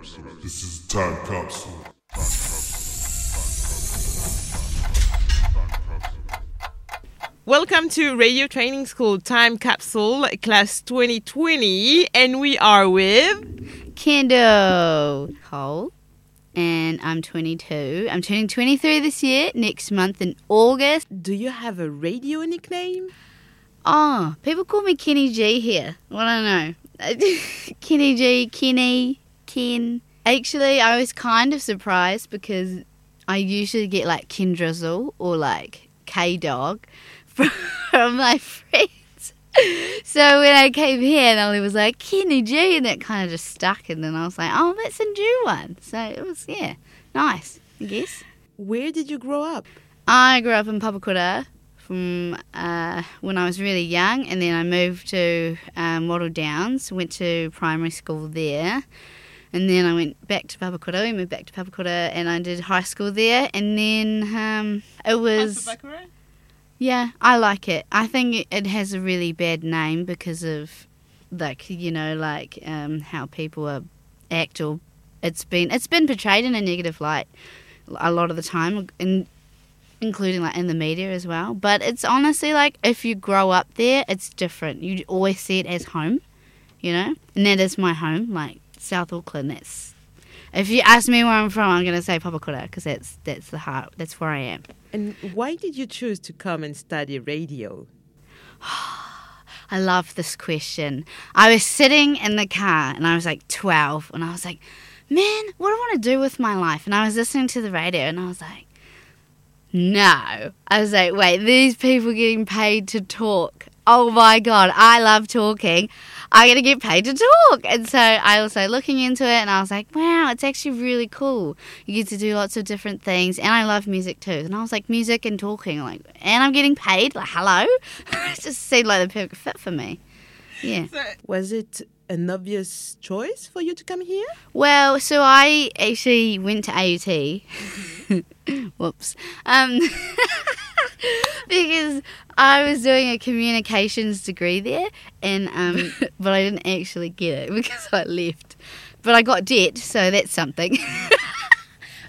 capsule. This is a time capsule. Welcome to Radio Training School Time Capsule, Class 2020, and we are with Kendall Cole, and I'm 22. I'm turning 23 this year, next month in August. Do you have a radio nickname? Oh, people call me Kenny G here. Well, I don't know. Kenny G, Kenny, Ken. Actually, I was kind of surprised because I usually get like Ken Drizzle or like K-Dog from my friends. So when I came here, Nolly was like, Kenny G, and that kind of just stuck. And then I was like, oh, that's a new one. So it was, yeah, nice, I guess. Where did you grow up? I grew up in Papakura from when I was really young, and then I moved to Wattle Downs, went to primary school there, and then I went back to Papakura. We moved back to Papakura, and I did high school there, and then it was... Papakura? Yeah, I like it. I think it has a really bad name because of, like, you know, like how people act, or it's been portrayed in a negative light a lot of the time, and including like in the media as well. But it's honestly like if you grow up there, it's different. You always see it as home, you know, and that is my home, like South Auckland. That's, if you ask me where I'm from, I'm going to say Papakura because that's the heart. That's where I am. And why did you choose to come and study radio? I love this question. I was sitting in the car and I was like 12 and I was like, man, what do I want to do with my life? And I was listening to the radio and I was like, no. I was like, wait, these people getting paid to talk. Oh my God, I love talking. I'm going to get paid to talk. And so I was like looking into it and I was like, wow, it's actually really cool. You get to do lots of different things. And I love music too. And I was like, music and talking. Like, and I'm getting paid. Like, hello. It just seemed like the perfect fit for me. Yeah. So, was it an obvious choice for you to come here? Well, so I actually went to AUT. Whoops. Because I was doing a communications degree there, and but I didn't actually get it because I left. But I got debt, so that's something.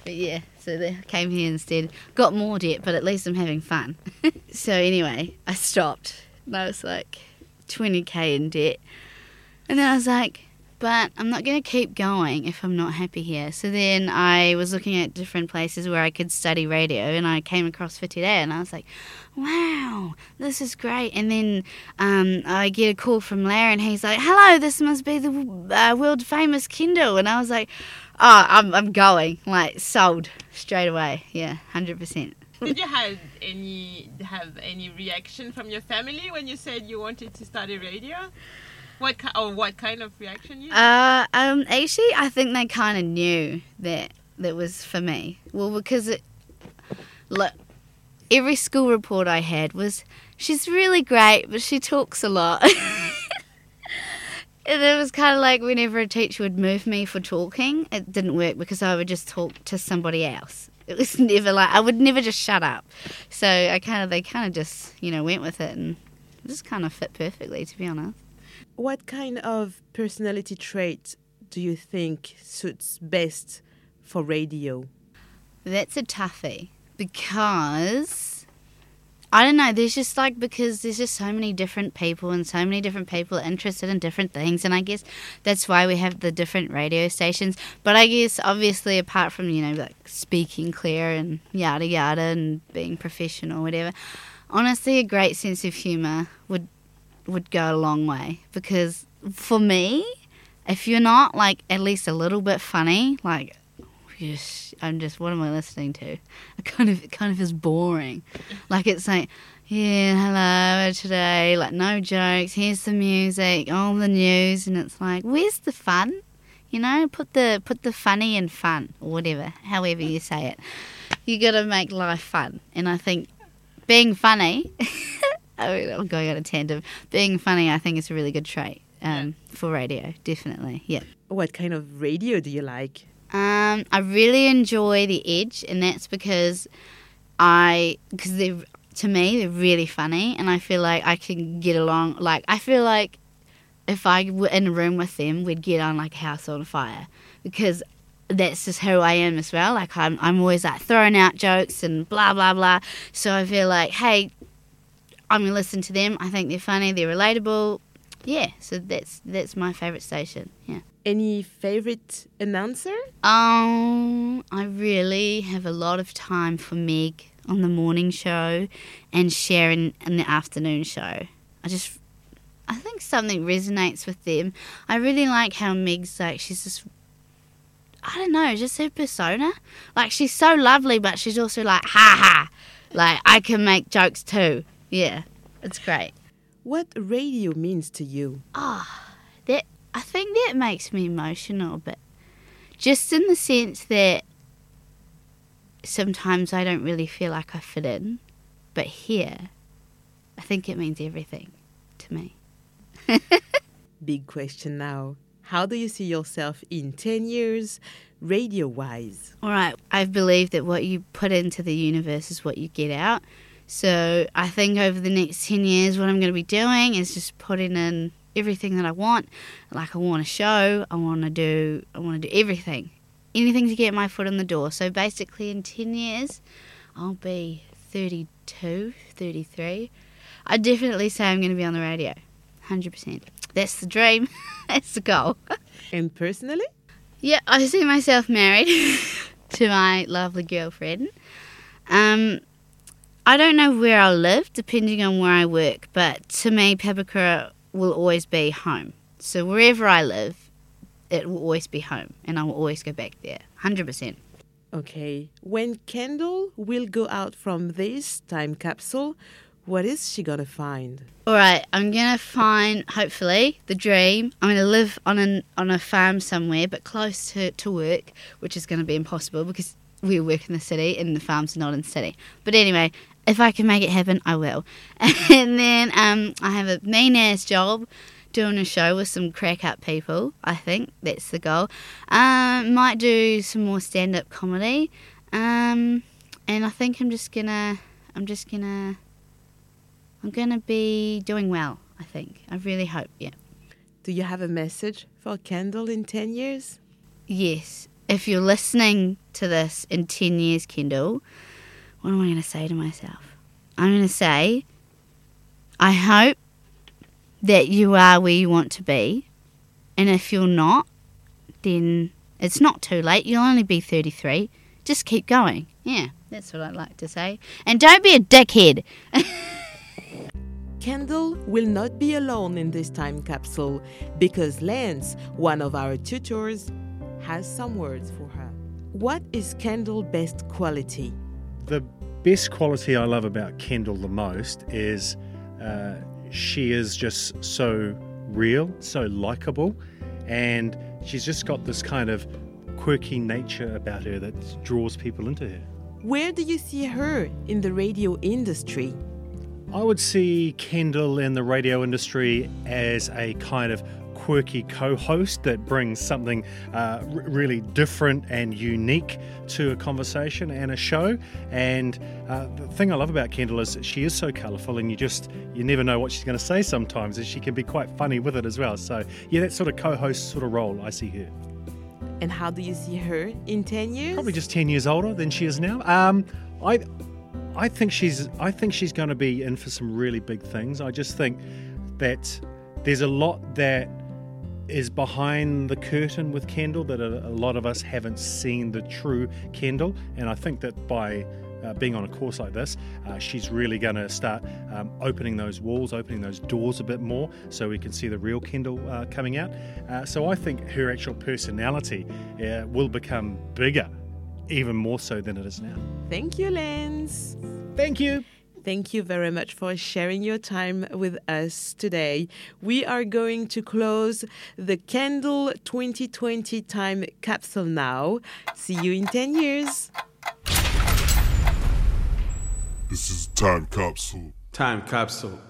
But yeah, so I came here instead. Got more debt, but at least I'm having fun. So anyway, I stopped. And I was like 20k in debt. And then I was like, but I'm not going to keep going if I'm not happy here. So then I was looking at different places where I could study radio, and I came across Fitiday, and I was like, wow, this is great. And then I get a call from Lear, and he's like, hello, this must be the world-famous Kendall. And I was like, oh, I'm going, like, sold straight away, yeah, 100%. Did you have any reaction from your family when you said you wanted to study radio? What kind of reaction you had? Actually, I think they kind of knew that was for me. Well, because every school report I had was, she's really great, but she talks a lot. And it was kind of like whenever a teacher would move me for talking, it didn't work because I would just talk to somebody else. It was never like, I would never just shut up. So they kind of just, you know, went with it, and it just kind of fit perfectly, to be honest. What kind of personality trait do you think suits best for radio? That's a toughie because, I don't know, there's just so many different people, and so many different people are interested in different things, and I guess that's why we have the different radio stations. But I guess obviously apart from, you know, like speaking clear and yada yada and being professional, whatever, honestly a great sense of humour would go a long way, because for me, if you're not like at least a little bit funny, like I'm just, what am I listening to? It kind of is boring. Like it's like, yeah, hello today, like no jokes, here's the music, all the news, and it's like, where's the fun? You know, put the funny in fun, or whatever, however you say it. You got to make life fun, and I think being funny. I'm going on a tangent. Being funny, I think, is a really good trait for radio, definitely. Yeah. What kind of radio do you like? I really enjoy The Edge, and that's because to me they're really funny, and I feel like I can get along. Like I feel like if I were in a room with them, we'd get on like a house on fire, because that's just who I am as well. Like I'm always like throwing out jokes and blah blah blah. So I feel like, hey, I'm gonna listen to them. I think they're funny, they're relatable. Yeah, so that's my favourite station. Yeah. Any favourite announcer? I really have a lot of time for Meg on the morning show and Sharon in the afternoon show. I think something resonates with them. I really like how Meg's like, she's just, I don't know, just her persona. Like, she's so lovely, but she's also like, ha ha, like, I can make jokes too. Yeah, it's great. What radio means to you? I think that makes me emotional, but just in the sense that sometimes I don't really feel like I fit in, but here, I think it means everything to me. Big question now. How do you see yourself in 10 years, radio-wise? All right, I believe that what you put into the universe is what you get out. So I think over the next 10 years, what I'm going to be doing is just putting in everything that I want. Like, I want a show, I want to do everything. Anything to get my foot in the door. So basically in 10 years, I'll be 32, 33. I definitely say I'm going to be on the radio, 100%. That's the dream. That's the goal. And personally? Yeah, I see myself married to my lovely girlfriend. I don't know where I'll live, depending on where I work, but to me, Papakura will always be home. So wherever I live, it will always be home, and I will always go back there, 100%. Okay. When Kendall will go out from this time capsule, what is she going to find? All right, I'm going to find, hopefully, the dream. I'm going to live on a farm somewhere, but close to work, which is going to be impossible because we work in the city and the farm's not in the city. But anyway, if I can make it happen, I will. And then I have a mean-ass job doing a show with some crack-up people, I think. That's the goal. Might do some more stand-up comedy. And I think I'm going to be doing well, I think. I really hope, yeah. Do you have a message for Kendall in 10 years? Yes. If you're listening to this in 10 years, Kendall, what am I going to say to myself? I'm going to say, I hope that you are where you want to be. And if you're not, then it's not too late. You'll only be 33. Just keep going. Yeah, that's what I'd like to say. And don't be a dickhead. Kendall will not be alone in this time capsule because Lance, one of our tutors, has some words for her. What is Kendall's best quality? The best quality I love about Kendall the most is she is just so real, so likable, and she's just got this kind of quirky nature about her that draws people into her. Where do you see her in the radio industry? I would see Kendall in the radio industry as a kind of quirky co-host that brings something really different and unique to a conversation and a show. And the thing I love about Kendall is that she is so colourful, and you never know what she's going to say sometimes, and she can be quite funny with it as well. So yeah, that sort of co-host sort of role I see her. And how do you see her in 10 years? Probably just 10 years older than she is now. I think she's going to be in for some really big things. I just think that there's a lot that is behind the curtain with Kendall that a lot of us haven't seen the true Kendall, and I think that by being on a course like this, she's really going to start opening those walls, opening those doors a bit more, so we can see the real Kendall coming out. So I think her actual personality will become bigger, even more so than it is now. Thank you, Lance. Thank you. Thank you very much for sharing your time with us today. We are going to close the Kendall 2020 time capsule now. See you in 10 years. This is Time Capsule. Time Capsule.